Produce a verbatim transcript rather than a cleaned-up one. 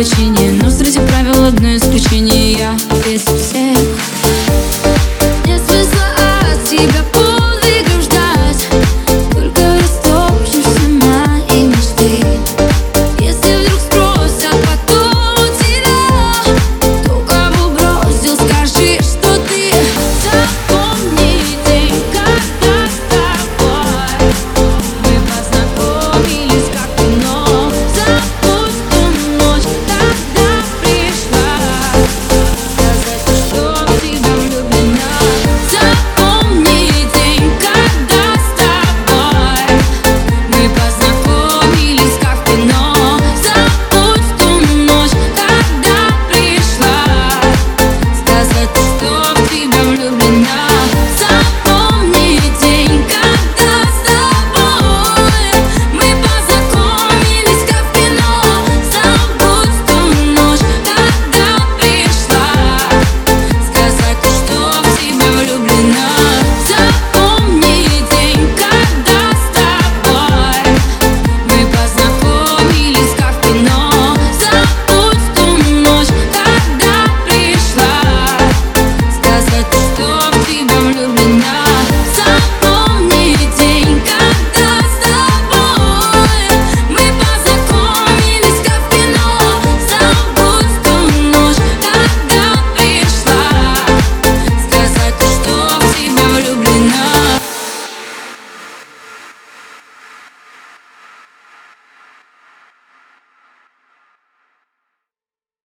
увлечение.